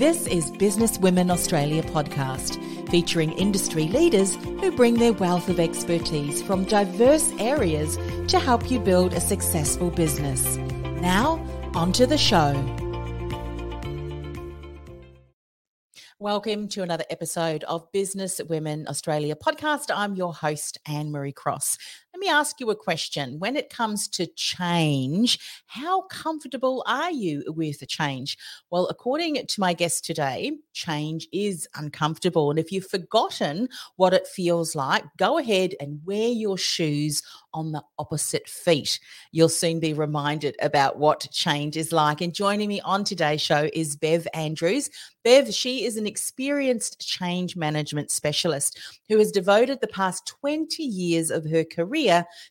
This is Business Women Australia podcast, featuring industry leaders who bring their wealth of expertise from diverse areas to help you build a successful business. Now, onto the show. Welcome to another episode of Business Women Australia podcast. I'm your host, Anne-Marie Cross. Let me ask you a question. When it comes to change, how comfortable are you with change? Well, according to my guest today, change is uncomfortable. And if you've forgotten what it feels like, go ahead and wear your shoes on the opposite feet. You'll soon be reminded about what change is like. And joining me on today's show is Bev Andrews. Bev, she is an experienced change management specialist who has devoted the past 20 years of her career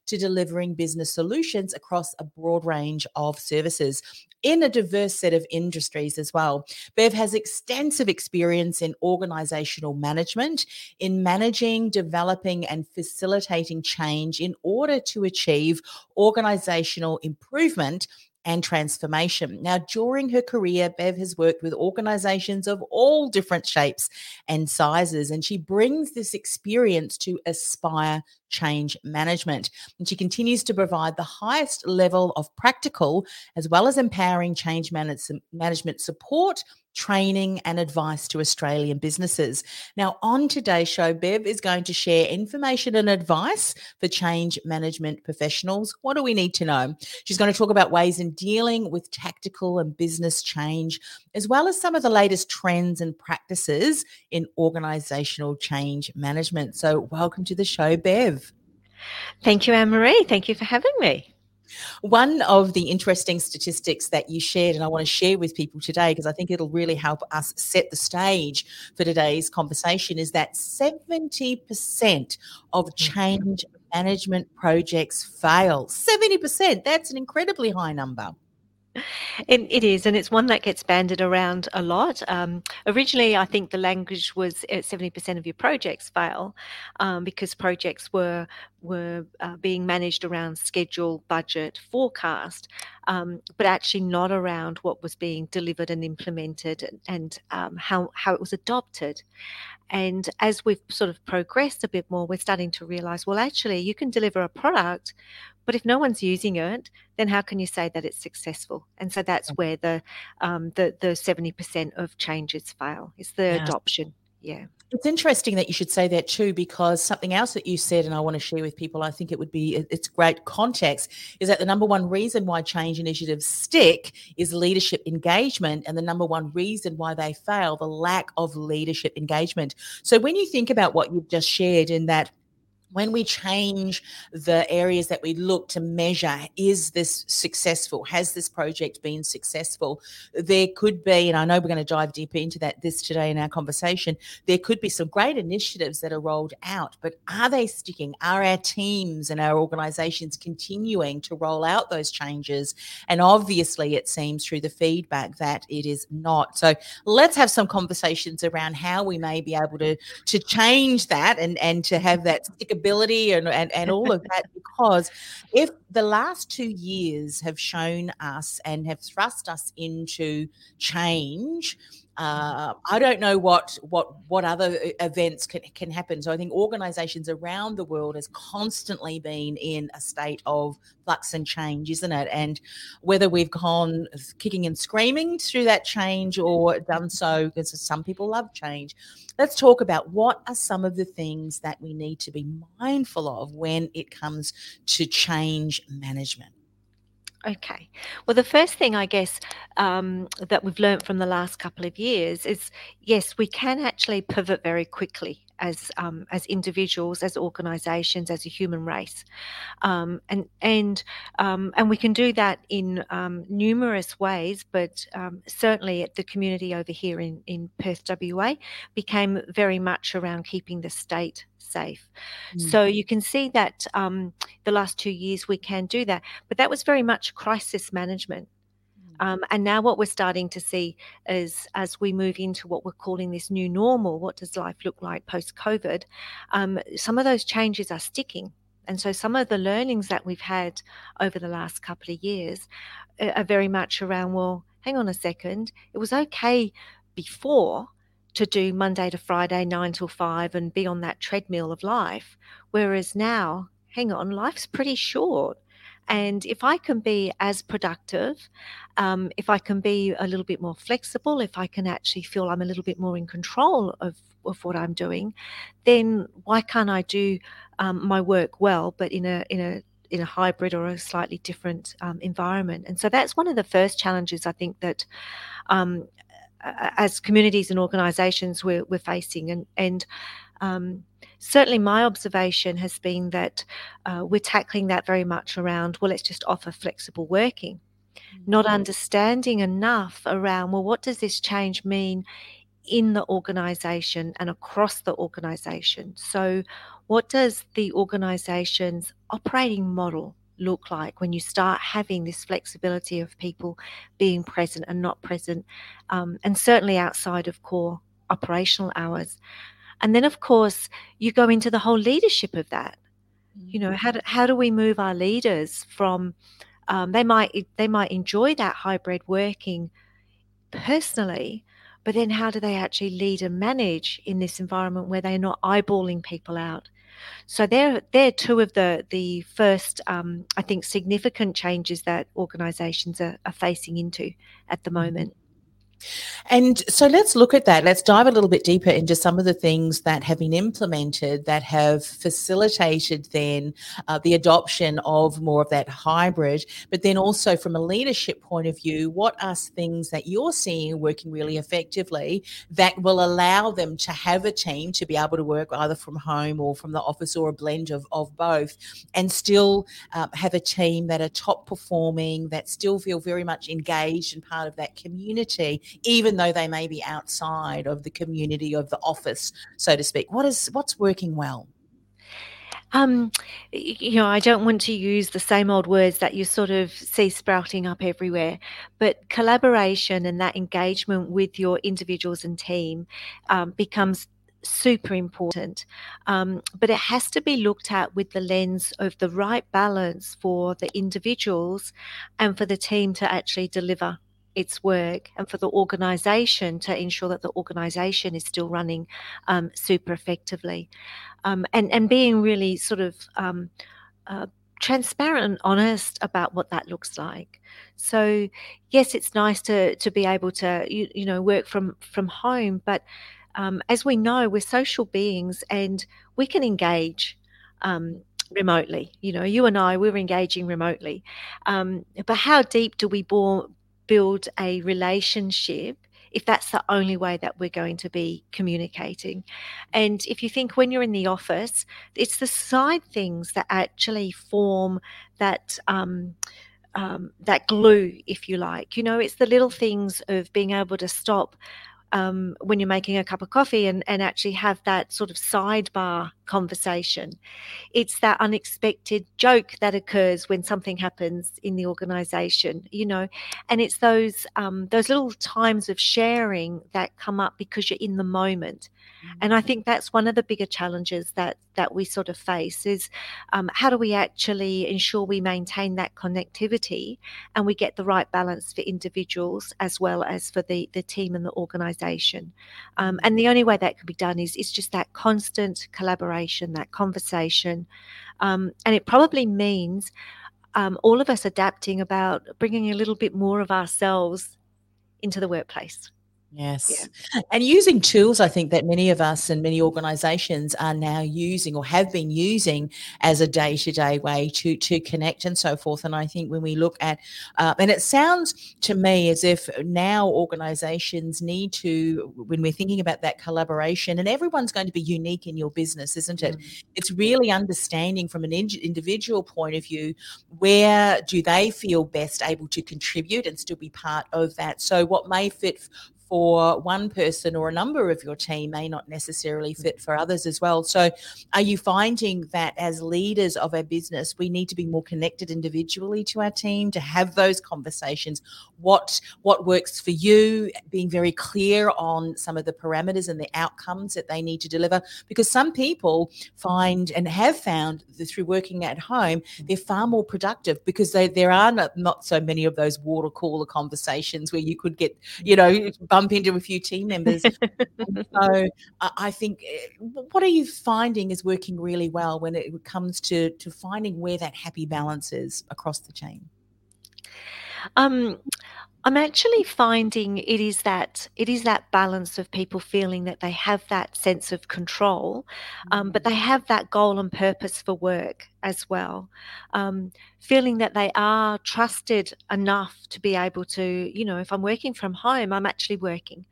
to delivering business solutions across a broad range of services in a diverse set of industries as well. Bev has extensive experience in organisational management, in managing, developing and facilitating change in order to achieve organisational improvement and transformation. Now, during her career, Bev has worked with organisations of all different shapes and sizes, and she brings this experience to Aspire Change Management. And she continues to provide the highest level of practical as well as empowering change management support, training and advice to Australian businesses. Now, on today's show, Bev is going to share information and advice for change management professionals. What do we need to know? She's going to talk about ways in dealing with tactical and business change, as well as some of the latest trends and practices in organisational change management. So welcome to the show, Bev. Thank you, Anne-Marie. Thank you for having me. One of the interesting statistics that you shared, and I want to share with people today because I think it'll really help us set the stage for today's conversation, is that 70% of change management projects fail. 70%, that's an incredibly high number. It is, and it's one that gets banded around a lot. Originally, I think the language was 70% of your projects fail because projects were being managed around schedule, budget, forecast, but actually not around what was being delivered and implemented and how it was adopted. And as we've sort of progressed a bit more, we're starting to realise, well, actually, you can deliver a product, but if no one's using it, then how can you say that it's successful? And so that's where the 70% of changes fail, is the adoption. Yeah. It's interesting that you should say that too, because something else that you said, and I want to share with people, I think it's great context, is that the number one reason why change initiatives stick is leadership engagement, and the number one reason why they fail, the lack of leadership engagement. So when you think about what you've just shared, in that when we change the areas that we look to measure, is this successful? Has this project been successful? There could be, and I know we're going to dive deeper into this today in our conversation, there could be some great initiatives that are rolled out, but are they sticking? Are our teams and our organisations continuing to roll out those changes? And obviously it seems through the feedback that it is not. So let's have some conversations around how we may be able to change that and to have that stick ability and all of that, because if the last 2 years have shown us and have thrust us into change, I don't know what other events can happen. So I think organisations around the world has constantly been in a state of flux and change, isn't it? And whether we've gone kicking and screaming through that change or done so because some people love change, let's talk about what are some of the things that we need to be mindful of when it comes to change management. Okay. Well, the first thing, I guess, that we've learned from the last couple of years is, yes, we can actually pivot very quickly as individuals, as organisations, as a human race, and we can do that in numerous ways. But certainly, at the community over here in Perth, WA, became very much around keeping the state safe. Mm. So you can see that the last 2 years we can do that, but that was very much crisis management. And now what we're starting to see is, as we move into what we're calling this new normal, what does life look like post-COVID, some of those changes are sticking. And so some of the learnings that we've had over the last couple of years are very much around, well, hang on a second, it was okay before to do Monday to Friday, 9 till 5, and be on that treadmill of life. Whereas now, hang on, life's pretty short. And if I can be as productive, if I can be a little bit more flexible, if I can actually feel I'm a little bit more in control of what I'm doing, then why can't I do my work well, but in a hybrid or a slightly different environment? And so that's one of the first challenges I think that as communities and organisations we're facing. And certainly my observation has been that we're tackling that very much around, well, let's just offer flexible working, not understanding enough around, well, what does this change mean in the organisation and across the organisation? So what does the organisation's operating model look like when you start having this flexibility of people being present and not present, and certainly outside of core operational hours? And then, of course, you go into the whole leadership of that. You know, how do we move our leaders from they might enjoy that hybrid working personally, but then how do they actually lead and manage in this environment where they're not eyeballing people out? So they're two of the first, I think, significant changes that organisations are facing into at the moment. And so let's look at that. Let's dive a little bit deeper into some of the things that have been implemented that have facilitated then the adoption of more of that hybrid. But then also from a leadership point of view, what are things that you're seeing working really effectively that will allow them to have a team to be able to work either from home or from the office or a blend of both, and still have a team that are top performing, that still feel very much engaged and part of that community, even though they may be outside of the community of the office, so to speak? What's working well? You know, I don't want to use the same old words that you sort of see sprouting up everywhere, but collaboration and that engagement with your individuals and team becomes super important, but it has to be looked at with the lens of the right balance for the individuals and for the team to actually deliver its work, and for the organisation to ensure that the organisation is still running super effectively, and being really sort of transparent and honest about what that looks like. So yes, it's nice to be able to you know work from home, but as we know, we're social beings and we can engage remotely. You know, you and I, we're engaging remotely, but how deep do we build a relationship if that's the only way that we're going to be communicating? And if you think when you're in the office, it's the side things that actually form that that glue, if you like. You know, it's the little things of being able to stop when you're making a cup of coffee and actually have that sort of sidebar conversation. It's that unexpected joke that occurs when something happens in the organisation, you know, and it's those little times of sharing that come up because you're in the moment. Mm-hmm. And I think that's one of the bigger challenges that we sort of face is how do we actually ensure we maintain that connectivity and we get the right balance for individuals as well as for the team and the organisation. And the only way that can be done is just that constant collaboration, that conversation, and it probably means all of us adapting about bringing a little bit more of ourselves into the workplace. Yes. Yeah. And using tools, I think, that many of us and many organisations are now using or have been using as a day-to-day way to connect and so forth. And I think when we look at, and it sounds to me as if now organisations need to, when we're thinking about that collaboration, and everyone's going to be unique in your business, isn't it? Mm. It's really understanding from an individual point of view, where do they feel best able to contribute and still be part of that? So what may fit for one person or a number of your team may not necessarily fit for others as well. So are you finding that as leaders of our business, we need to be more connected individually to our team, to have those conversations? What works for you, being very clear on some of the parameters and the outcomes that they need to deliver? Because some people find and have found that through working at home, they're far more productive because there are not so many of those water cooler conversations where you could get, you know, bump into a few team members. So I think what are you finding is working really well when it comes to finding where that happy balance is across the chain? I'm actually finding it is that balance of people feeling that they have that sense of control, but they have that goal and purpose for work as well. Feeling that they are trusted enough to be able to, you know, if I'm working from home, I'm actually working,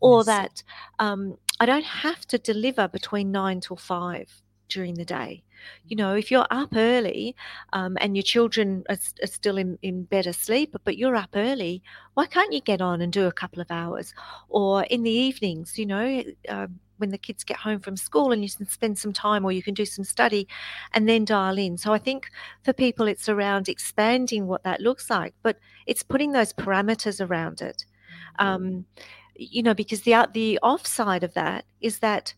or that I don't have to deliver between 9 till 5 during the day. You know, if you're up early and your children are still in bed asleep, but you're up early, why can't you get on and do a couple of hours? Or in the evenings, you know, when the kids get home from school and you can spend some time or you can do some study and then dial in. So I think for people it's around expanding what that looks like, but it's putting those parameters around it, you know, because the off side of that is that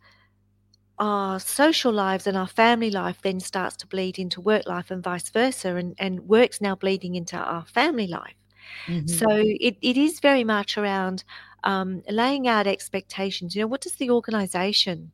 our social lives and our family life then starts to bleed into work life and vice versa, and work's now bleeding into our family life. Mm-hmm. So it is very much around laying out expectations. You know, what does the organisation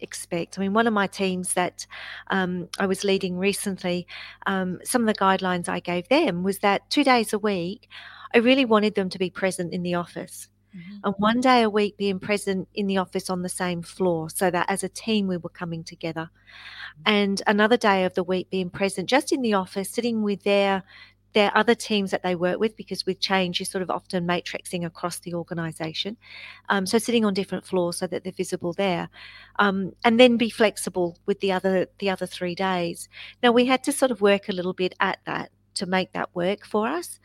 expect? I mean, one of my teams that I was leading recently, some of the guidelines I gave them was that 2 days a week, I really wanted them to be present in the office. Mm-hmm. And one day a week being present in the office on the same floor so that as a team we were coming together. Mm-hmm. And another day of the week being present just in the office, sitting with their other teams that they work with, because with change you're sort of often matrixing across the organisation. So sitting on different floors so that they're visible there. And then be flexible with the other 3 days. Now we had to sort of work a little bit at that to make that work for us,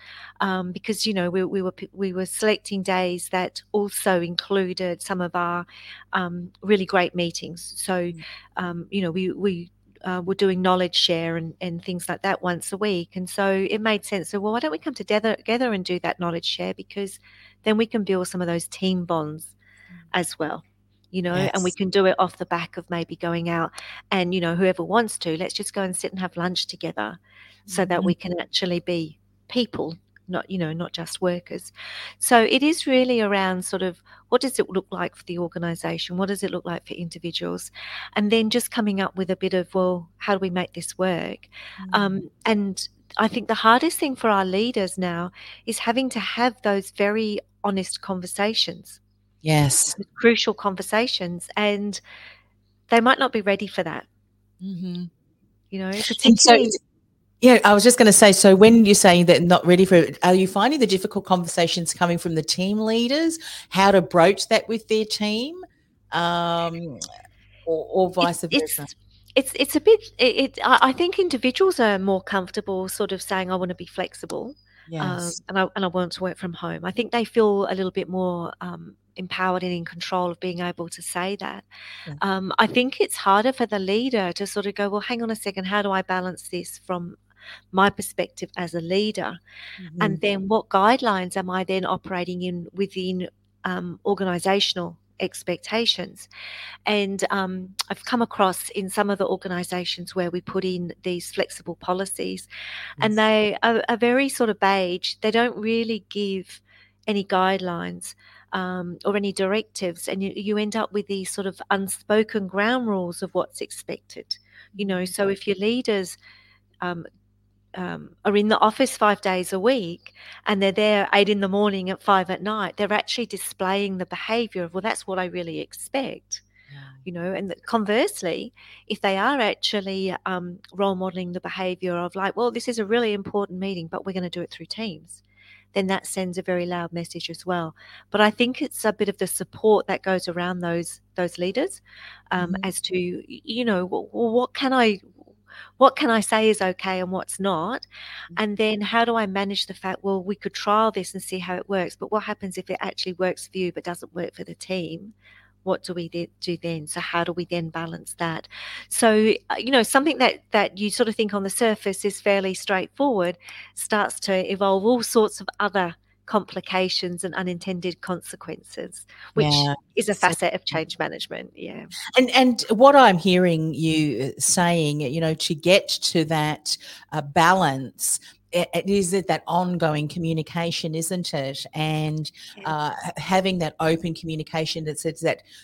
because, you know, we were selecting days that also included some of our really great meetings. So, you know, we were doing knowledge share and things like that once a week. And so it made sense. So, well, why don't we come together and do that knowledge share? Because then we can build some of those team bonds as well. You know, yes. And we can do it off the back of maybe going out and, you know, whoever wants to, let's just go and sit and have lunch together so that we can actually be people, not, you know, not just workers. So it is really around sort of what does it look like for the organisation? What does it look like for individuals? And then just coming up with a bit of, well, how do we make this work? And I think the hardest thing for our leaders now is having to have those very honest conversations. Yes. Crucial conversations, and they might not be ready for that. Mm-hmm. You know, particularly. So, yeah, I was just going to say, so when you're saying that not ready for it, are you finding the difficult conversations coming from the team leaders, how to broach that with their team, or vice versa? It's a bit, I think individuals are more comfortable sort of saying, I want to be flexible. Yes. And I want to work from home. I think they feel a little bit more empowered and in control of being able to say that. Yeah. I think it's harder for the leader to sort of go, well, hang on a second, how do I balance this from my perspective as a leader? Mm-hmm. And then what guidelines am I then operating in within organisational expectations? And I've come across in some of the organisations where we put in these flexible policies, yes. and they are very sort of beige. They don't really give any guidelines or any directives, and you end up with these sort of unspoken ground rules of what's expected, you know. So if your leaders are in the office 5 days a week and they're there 8 in the morning at 5 at night, they're actually displaying the behaviour of, well, that's what I really expect. Yeah. You know, and conversely, if they are actually role modelling the behaviour of like, well, this is a really important meeting, but we're going to do it through Teams, then that sends a very loud message as well. But I think it's a bit of the support that goes around those leaders as to, you know, what can I say is okay and what's not, and then how do I manage the fact, well, we could trial this and see how it works, but what happens if it actually works for you but doesn't work for the team? What do we do then? So how do we then balance that? So, you know, something that you sort of think on the surface is fairly straightforward starts to evolve all sorts of other complications and unintended consequences, which is a facet of change management. Yeah. And what I'm hearing you saying, you know, to get to that balance, it is that ongoing communication, isn't it? And having that open communication that says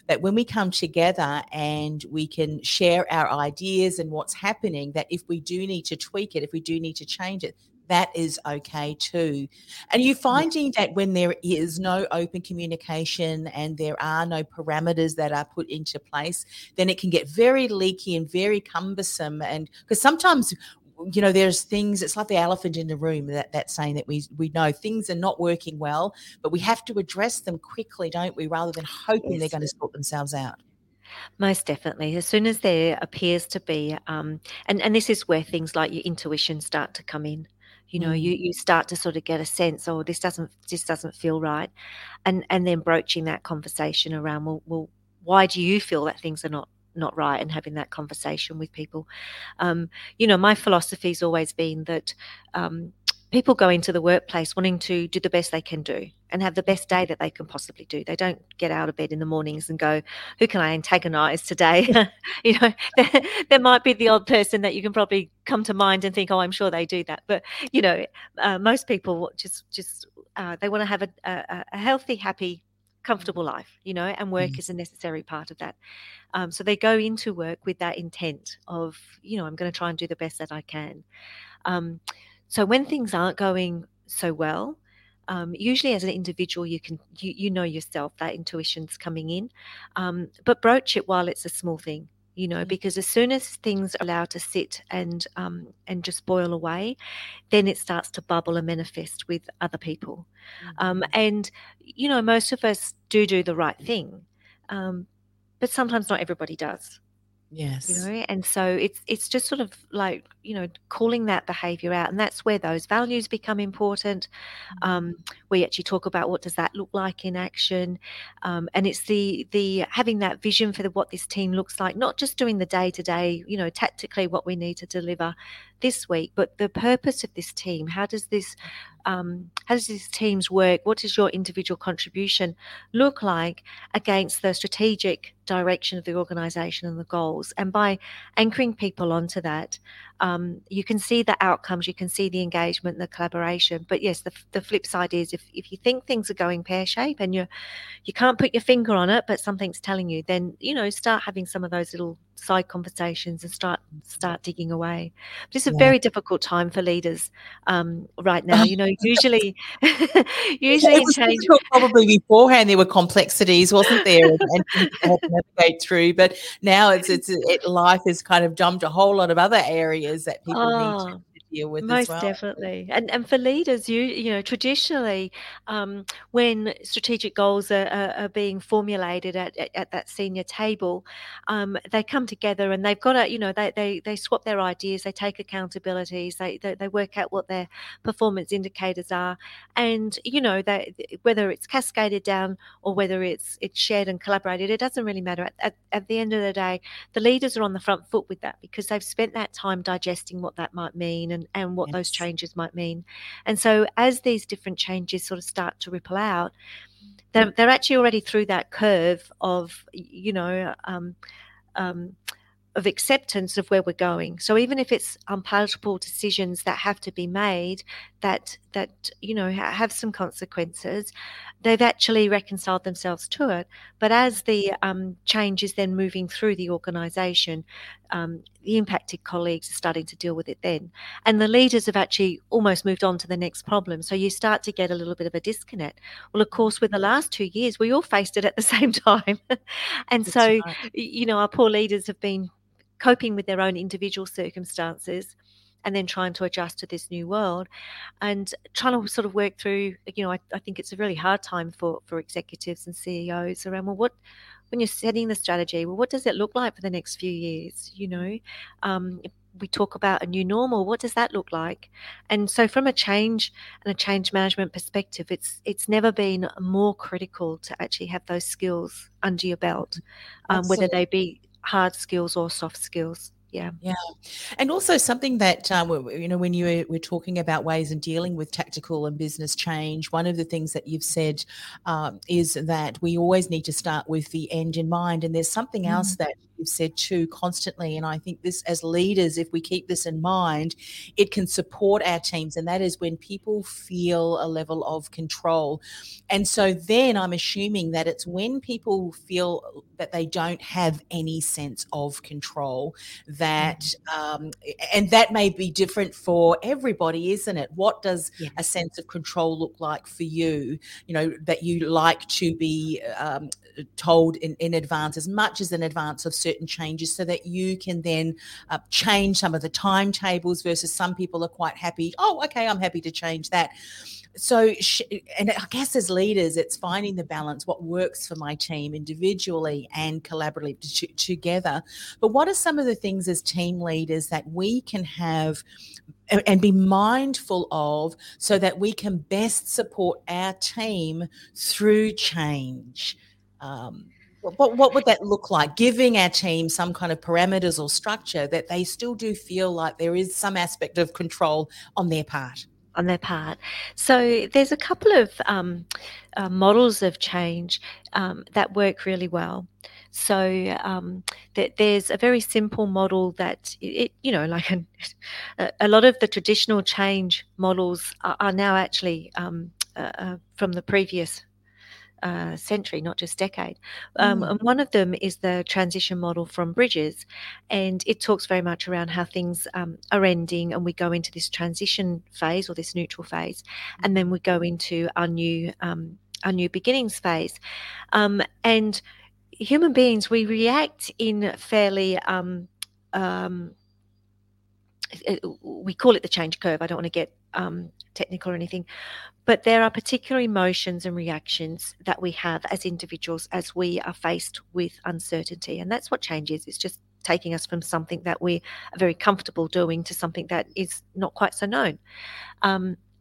that when we come together and we can share our ideas and what's happening, that if we do need to tweak it, if we do need to change it, that is okay too. And you're finding that when there is no open communication and there are no parameters that are put into place, then it can get very leaky and very cumbersome. And because sometimes, you know, there's things, it's like the elephant in the room, that saying that we know things are not working well, but we have to address them quickly, don't we, rather than hoping they're going to sort themselves out. Most definitely. As soon as there appears to be, and this is where things like your intuition start to come in. You know, you start to sort of get a sense, oh, this doesn't feel right, and then broaching that conversation around, well, why do you feel that things are not right, and having that conversation with people. You know, my philosophy's always been that people go into the workplace wanting to do the best they can do and have the best day that they can possibly do. They don't get out of bed in the mornings and go, who can I antagonise today? You know, there might be the odd person that you can probably come to mind and think, oh, I'm sure they do that. But, you know, most people just they want to have a healthy, happy, comfortable life, you know, and work is a necessary part of that. So they go into work with that intent of, you know, I'm going to try and do the best that I can. So when things aren't going so well, usually as an individual, you know yourself, that intuition's coming in, but broach it while it's a small thing, you know, because as soon as things are allowed to sit and just boil away, then it starts to bubble and manifest with other people. And, you know, most of us do the right thing, but sometimes not everybody does. Yes. You know, and so it's just sort of like, you know, calling that behaviour out, and that's where those values become important. We actually talk about what does that look like in action, and it's the having that vision for what this team looks like, not just doing the day-to-day, you know, tactically what we need to deliver this week, but the purpose of this team. How does these teams work? What does your individual contribution look like against the strategic direction of the organisation and the goals? And by anchoring people onto that, you can see the outcomes, you can see the engagement, the collaboration. But yes, the flip side is if you think things are going pear-shaped and you can't put your finger on it, but something's telling you, then, you know, start having some of those little side conversations and start digging away. But it's a very difficult time for leaders right now. You know, usually it was change. Probably beforehand there were complexities, wasn't there, and to navigate through. But now it's life has kind of jumped a whole lot of other areas that people need to deal with as well. Most definitely. And for leaders, you know, traditionally when strategic goals are being formulated at that senior table, they come together and they've got to, you know, they swap their ideas, they take accountabilities, they work out what their performance indicators are, and, you know, that whether it's cascaded down or whether it's shared and collaborated, it doesn't really matter. At the end of the day, the leaders are on the front foot with that because they've spent that time digesting what that might mean and what those changes might mean. And so as these different changes sort of start to ripple out, they're actually already through that curve of, you know, of acceptance of where we're going. So even if it's unpalatable decisions that have to be made that you know have some consequences, they've actually reconciled themselves to it. But as the change is then moving through the organisation, the impacted colleagues are starting to deal with it then, and the leaders have actually almost moved on to the next problem. So you start to get a little bit of a disconnect. Well, of course, with the last 2 years, we all faced it at the same time, and that's so right. You know, our poor leaders have been coping with their own individual circumstances and then trying to adjust to this new world and trying to sort of work through, you know, I think it's a really hard time for executives and CEOs around, well, what, when you're setting the strategy, well, what does it look like for the next few years? You know, if we talk about a new normal, what does that look like? And so from a change and a change management perspective, it's never been more critical to actually have those skills under your belt, whether they be hard skills or soft skills. Yeah. And also something that, you know, when we're talking about ways of dealing with tactical and business change, one of the things that you've said is that we always need to start with the end in mind. And there's something else that you've said too, constantly. And I think this, as leaders, if we keep this in mind, it can support our teams. And that is when people feel a level of control. And so then I'm assuming that it's when people feel that they don't have any sense of control that, and that may be different for everybody, isn't it? What does a sense of control look like for you? You know, that you like to be told in advance, as much as in advance of certain changes, so that you can then change some of the timetables, versus some people are quite happy. Oh, okay, I'm happy to change that. So, and I guess as leaders, it's finding the balance, what works for my team individually and collaboratively together. But what are some of the things as team leaders that we can have and be mindful of so that we can best support our team through change? What would that look like? Giving our team some kind of parameters or structure that they still do feel like there is some aspect of control on their part. So there's a couple of models of change that work really well. So there's a very simple model that, a lot of the traditional change models are now actually from the previous century, not just decade. And one of them is the transition model from Bridges, and it talks very much around how things are ending, and we go into this transition phase, or this neutral phase, and then we go into our new beginnings phase. And human beings, we react in fairly we call it the change curve. I don't want to get technical or anything, but there are particular emotions and reactions that we have as individuals as we are faced with uncertainty. And that's what change is. It's just taking us from something that we are very comfortable doing to something that is not quite so known.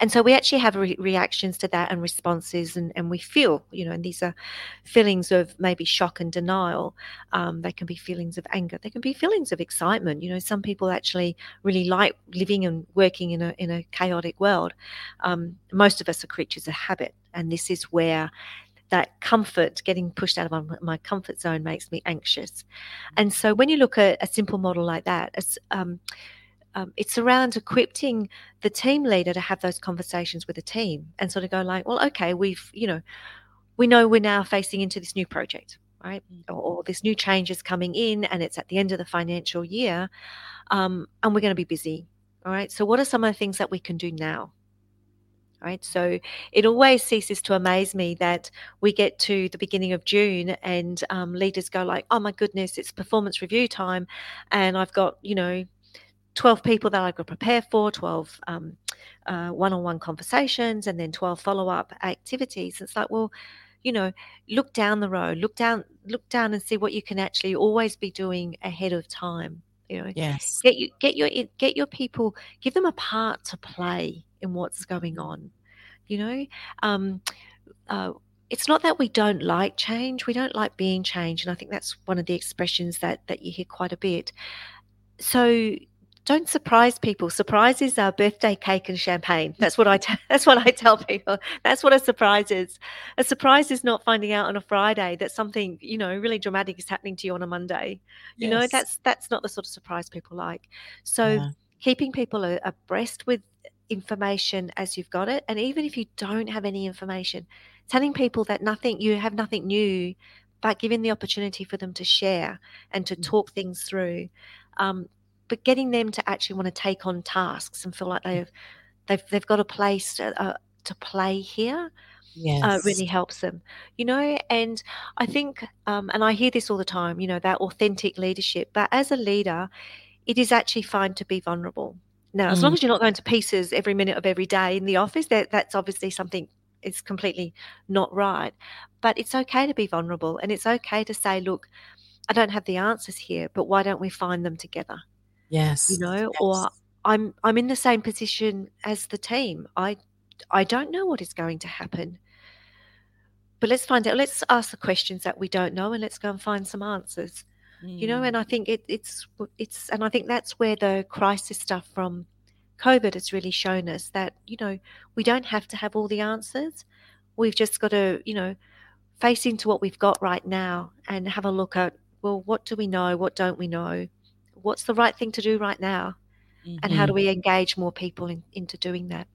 And so we actually have reactions to that and responses, and we feel, and these are feelings of maybe shock and denial. They can be feelings of anger. They can be feelings of excitement. Some people actually really like living and working in a chaotic world. Most of us are creatures of habit, and this is where that comfort, getting pushed out of my comfort zone, makes me anxious. And so when you look at a simple model like that, it's around equipping the team leader to have those conversations with the team and sort of go like, well, okay, we know we're now facing into this new project, right? Or this new change is coming in, and it's at the end of the financial year, and we're going to be busy. All right. So what are some of the things that we can do now? Right. So it always ceases to amaze me that we get to the beginning of June and leaders go like, oh my goodness, it's performance review time, and I've got, 12 people that I've got to prepare for, 12 one-on-one conversations, and then 12 follow-up activities. It's like, well, look down the road, look down and see what you can actually always be doing ahead of time. Yes. Get your people, give them a part to play in what's going on. It's not that we don't like change. We don't like being changed, and I think that's one of the expressions that you hear quite a bit. So don't surprise people. Surprises are birthday cake and champagne. That's what I tell people. That's what a surprise is. A surprise is not finding out on a Friday that something, really dramatic is happening to you on a Monday. Yes. That's not the sort of surprise people like. So keeping people abreast with information as you've got it, and even if you don't have any information, telling people that you have nothing new, but giving the opportunity for them to share and to talk things through. But getting them to actually want to take on tasks and feel like they've got a place to play here, really helps them, And I think, and I hear this all the time, that authentic leadership. But as a leader, it is actually fine to be vulnerable. Now, as long as you're not going to pieces every minute of every day in the office, that's obviously something is completely not right. But it's okay to be vulnerable, and it's okay to say, look, I don't have the answers here, but why don't we find them together? Yes. Or I'm in the same position as the team. I don't know what is going to happen, but let's find out. Let's ask the questions that we don't know, and let's go and find some answers. And I think it's and I think that's where the crisis stuff from COVID has really shown us that, we don't have to have all the answers. We've just got to, face into what we've got right now and have a look at well, what do we know? What don't we know? What's the right thing to do right now? Mm-hmm. And how do we engage more people into doing that?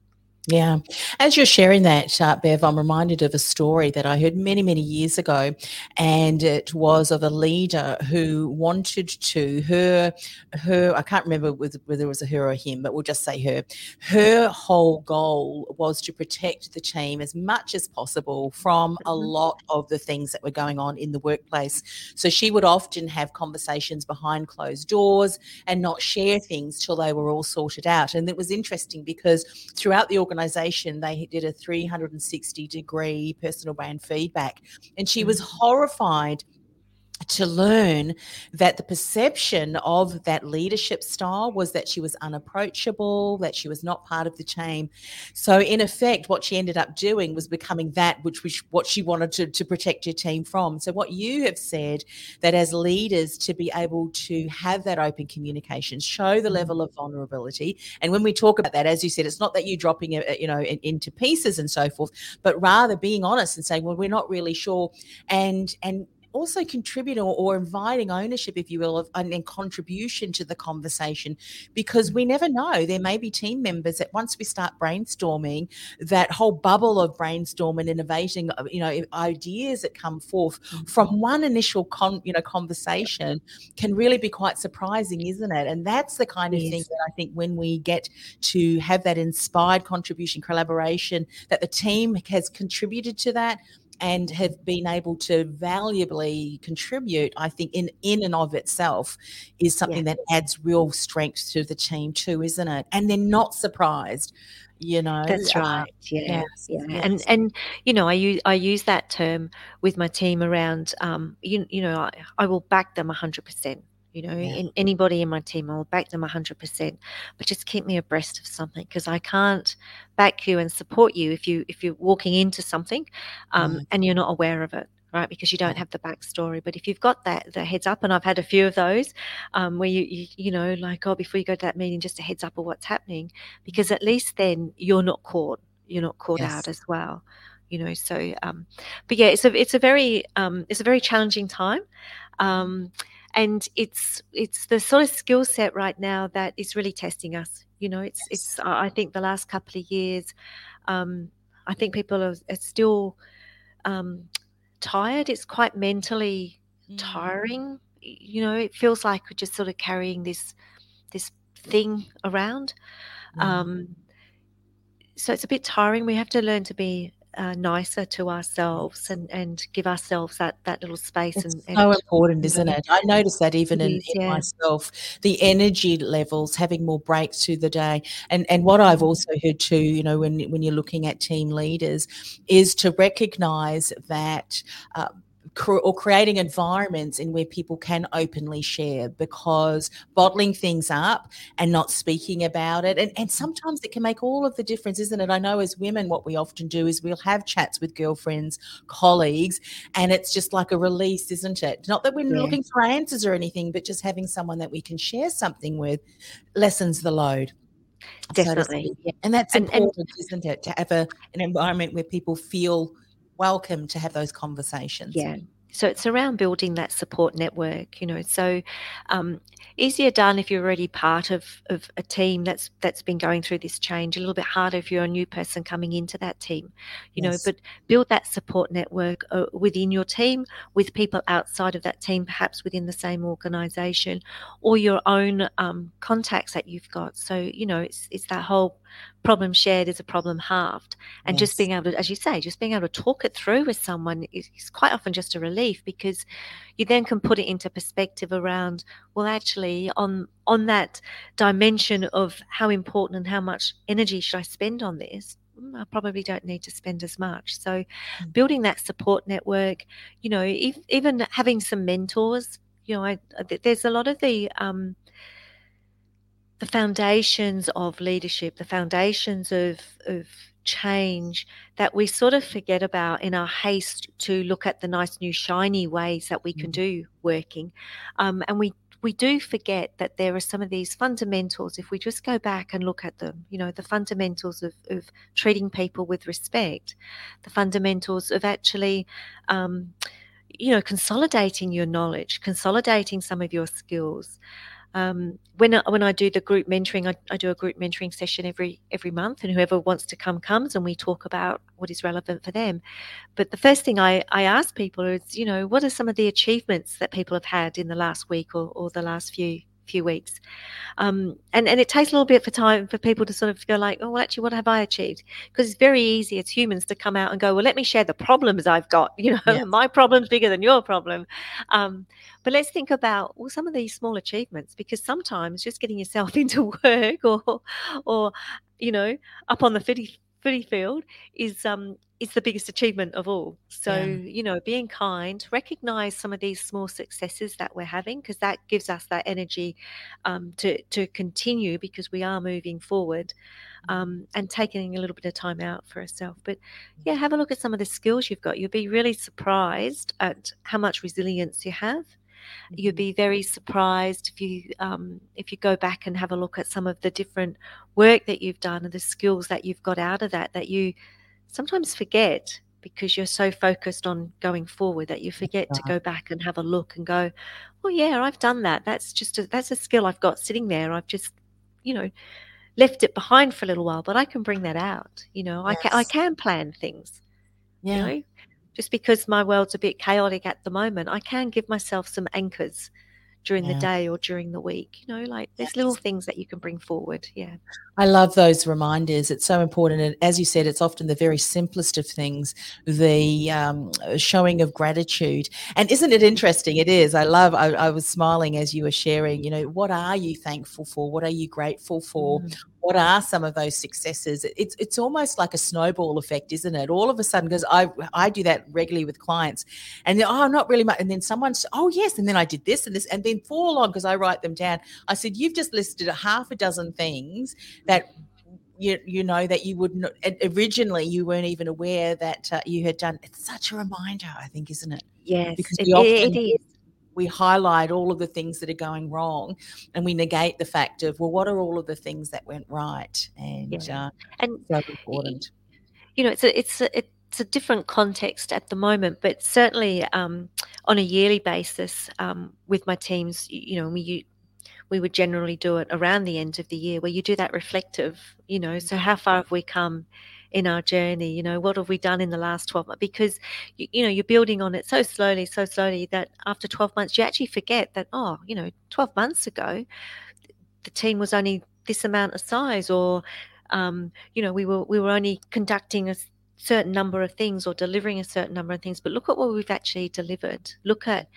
Yeah. As you're sharing that, Bev, I'm reminded of a story that I heard many, many years ago, and it was of a leader who wanted to, her I can't remember whether it was a her or him, but we'll just say her whole goal was to protect the team as much as possible from a lot of the things that were going on in the workplace. So she would often have conversations behind closed doors and not share things till they were all sorted out. And it was interesting because throughout the organisation, they did a 360-degree personal brand feedback, and she was horrified to learn that the perception of that leadership style was that she was unapproachable, that she was not part of the team. So in effect, what she ended up doing was becoming that what she wanted to protect your team from. So what you have said, that as leaders to be able to have that open communication, show the level of vulnerability. And when we talk about that, as you said, it's not that you dropping it, into pieces and so forth, but rather being honest and saying, well, we're not really sure, and also contributing or inviting ownership, if you will, and contribution to the conversation, because we never know. There may be team members that once we start brainstorming, that whole bubble of brainstorm and innovating, ideas that come forth from one initial conversation can really be quite surprising, isn't it? And that's the kind of thing that I think when we get to have that inspired contribution, collaboration, that the team has contributed to that and have been able to valuably contribute, I think in and of itself is something that adds real strength to the team too, isn't it? And they're not surprised, That's right. Yeah. And I use that term with my team around, I will back them 100%. Anybody in my team, I'll back them 100%, but just keep me abreast of something, because I can't back you and support you if you're walking into something and you're not aware of it, right? Because you don't have the backstory. But if you've got the heads up, and I've had a few of those where you like, oh, before you go to that meeting, just a heads up of what's happening, because at least then you're not caught. You're not caught out as well. So it's a very challenging time. And it's the sort of skill set right now that is really testing us. I think the last couple of years, I think people are still tired. It's quite mentally tiring. It feels like we're just sort of carrying this thing around. So it's a bit tiring. We have to learn to be nicer to ourselves and give ourselves that little space. It's so important, isn't it? I notice that even in myself, the energy levels, having more breaks through the day. And what I've also heard too, when you're looking at team leaders, is to recognise that or creating environments in where people can openly share, because bottling things up and not speaking about it, and sometimes it can make all of the difference, isn't it? I know as women what we often do is we'll have chats with girlfriends, colleagues, and it's just like a release, isn't it? Not that we're looking for answers or anything, but just having someone that we can share something with lessens the load. Definitely. So and that's important, isn't it, to have an environment where people feel welcome to have those conversations. Yeah. So it's around building that support network, So easier done if you're already part of a team that's been going through this change, a little bit harder if you're a new person coming into that team, you know, but build that support network within your team, with people outside of that team, perhaps within the same organisation, or your own contacts that you've got. So, it's that whole problem shared is a problem halved, and just being able to, as you say, just being able to talk it through with someone is quite often just a relief, because you then can put it into perspective around, well, actually on that dimension of how important and how much energy should I spend on this, I probably don't need to spend as much. So building that support network, even having some mentors, there's a lot of the foundations of leadership, the foundations of change that we sort of forget about in our haste to look at the nice new shiny ways that we can do working. And we do forget that there are some of these fundamentals, if we just go back and look at them, the fundamentals of treating people with respect, the fundamentals of actually you know, consolidating your knowledge, consolidating some of your skills. When I do the group mentoring, I do a group mentoring session every month, and whoever wants to come comes, and we talk about what is relevant for them. But the first thing I ask people is, you know, what are some of the achievements that people have had in the last week or the last few weeks? And it takes a little bit for time for people to sort of go like, oh, well, actually, what have I achieved? Because it's very easy as humans to come out and go, well, let me share the problems I've got. You know, yes. My problem's bigger than your problem. But let's think about some of these small achievements, because sometimes just getting yourself into work or you know, up on the footy field is the biggest achievement of all. So, you know, being kind, recognize some of these small successes that we're having, because that gives us that energy to continue, because we are moving forward, and taking a little bit of time out for ourselves. But yeah, have a look at some of the skills you've got. You'll be really surprised at how much resilience you have. You'd be very surprised if you go back and have a look at some of the different work that you've done and the skills that you've got out of that you sometimes forget, because you're so focused on going forward that you forget to go back and have a look and go, oh yeah, I've done that. That's just that's a skill I've got sitting there. I've just, you know, left it behind for a little while, but I can bring that out. You know, yes. I can plan things. Yeah. You know? Just because my world's a bit chaotic at the moment, I can give myself some anchors during the day or during the week. You know, like there's little things that you can bring forward. Yeah. I love those reminders. It's so important. And as you said, it's often the very simplest of things, the showing of gratitude. And isn't it interesting? It is. I was smiling as you were sharing, you know, what are you thankful for? What are you grateful for? Mm. What are some of those successes? It's almost like a snowball effect, isn't it? All of a sudden, because I do that regularly with clients, and not really much. And then someone's, oh yes, and then I did this and this, and then fall on, because I write them down. I said, you've just listed 6 things that you know that you would not, originally you weren't even aware that you had done. It's such a reminder, I think, isn't it? Yes, because it is. We highlight all of the things that are going wrong, and we negate the fact of, well, what are all of the things that went right? And so important. You know, it's a different context at the moment, but certainly on a yearly basis with my teams, you know, we would generally do it around the end of the year, where you do that reflective. You know, so how far have we come in our journey? You know, what have we done in the last 12 months? Because, you know, you're building on it so slowly that after 12 months, you actually forget that, oh, you know, 12 months ago, the team was only this amount of size, or, you know, we were only conducting a certain number of things or delivering a certain number of things. But look at what we've actually delivered. Look at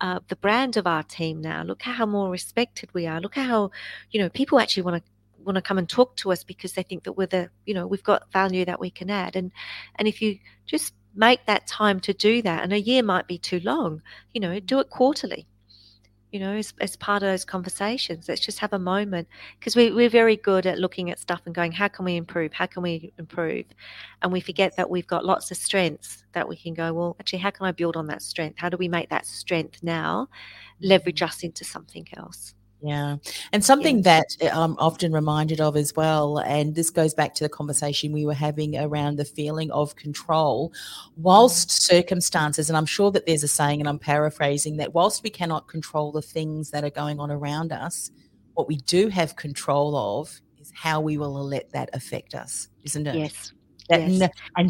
the brand of our team now. Look at how more respected we are. Look at how, you know, people actually want to come and talk to us, because they think that we're the, you know, we've got value that we can add. And if you just make that time to do that, and a year might be too long, you know, do it quarterly, you know, as part of those conversations. Let's just have a moment, because we're very good at looking at stuff and going, how can we improve? And we forget that we've got lots of strengths that we can go, well, actually, how can I build on that strength? How do we make that strength now leverage us into something else? Yeah. And something that I'm often reminded of as well, and this goes back to the conversation we were having around the feeling of control, whilst circumstances, and I'm sure that there's a saying, and I'm paraphrasing, that whilst we cannot control the things that are going on around us, what we do have control of is how we will let that affect us, isn't it? Yes. And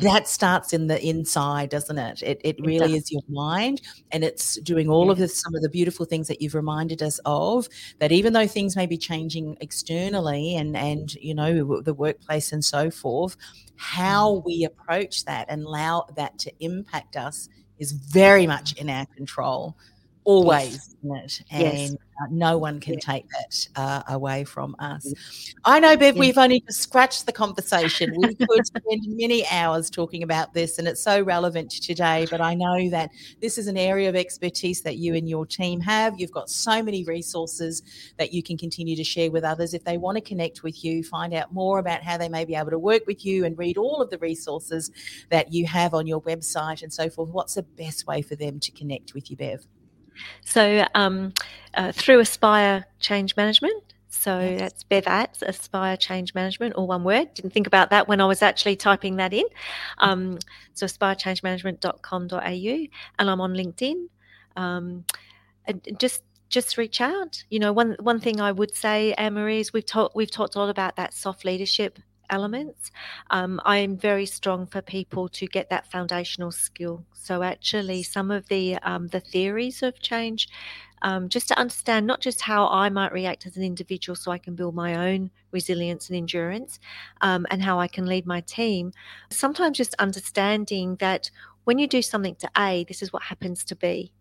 that starts in the inside, doesn't it? It really is your mind, and it's doing all of some of the beautiful things that you've reminded us of, that even though things may be changing externally and you know, the workplace and so forth, how we approach that and allow that to impact us is very much in our control. Always, isn't it? And no one can take that away from us. I know, Bev, we've only just scratched the conversation. We could spend many hours talking about this, and it's so relevant today, but I know that this is an area of expertise that you and your team have. You've got so many resources that you can continue to share with others. If they want to connect with you, find out more about how they may be able to work with you and read all of the resources that you have on your website and so forth, what's the best way for them to connect with you, Bev? So through Aspire Change Management, So that's Bev at Aspire Change Management, all one word. Didn't think about that when I was actually typing that in. So aspirechangemanagement.com.au, and I'm on LinkedIn. Just reach out. You know, one thing I would say, Anne-Marie, is we've talked a lot about that soft leadership elements. I am very strong for people to get that foundational skill. So actually, some of the theories of change, just to understand not just how I might react as an individual, so I can build my own resilience and endurance, and how I can lead my team. Sometimes just understanding that when you do something to A, this is what happens to B.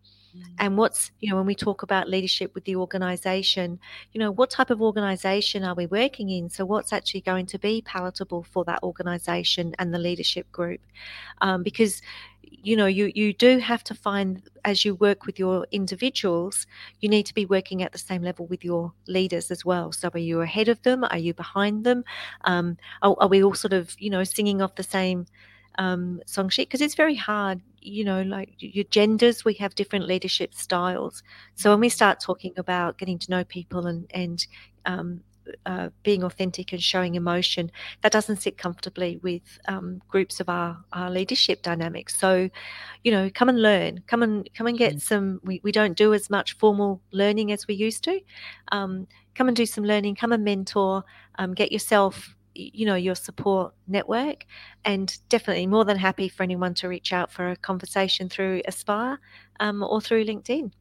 And what's, you know, when we talk about leadership with the organisation, you know, what type of organisation are we working in? So what's actually going to be palatable for that organisation and the leadership group? Because, you know, you do have to find, as you work with your individuals, you need to be working at the same level with your leaders as well. So are you ahead of them? Are you behind them? Are we all sort of, you know, singing off the same song sheet? Because it's very hard, you know, like your genders, we have different leadership styles. So when we start talking about getting to know people and being authentic and showing emotion, that doesn't sit comfortably with groups of our leadership dynamics. So, you know, come and learn, come and get some, we don't do as much formal learning as we used to. Come and do some learning, come and mentor, get yourself, you know, your support network, and definitely more than happy for anyone to reach out for a conversation through Aspire or through LinkedIn.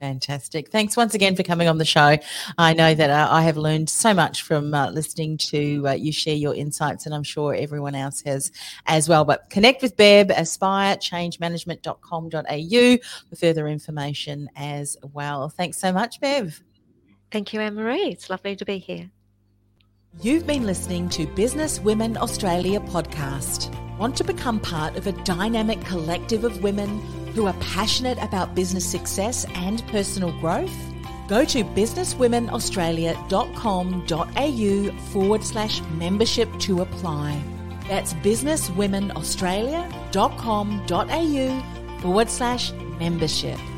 Fantastic. Thanks once again for coming on the show. I know that I have learned so much from listening to you share your insights, and I'm sure everyone else has as well. But connect with Bev, aspirechangemanagement.com.au for further information as well. Thanks so much, Bev. Thank you, Anne-Marie. It's lovely to be here. You've been listening to Business Women Australia podcast. Want to become part of a dynamic collective of women who are passionate about business success and personal growth? Go to businesswomenaustralia.com.au/membership to apply. That's businesswomenaustralia.com.au/membership.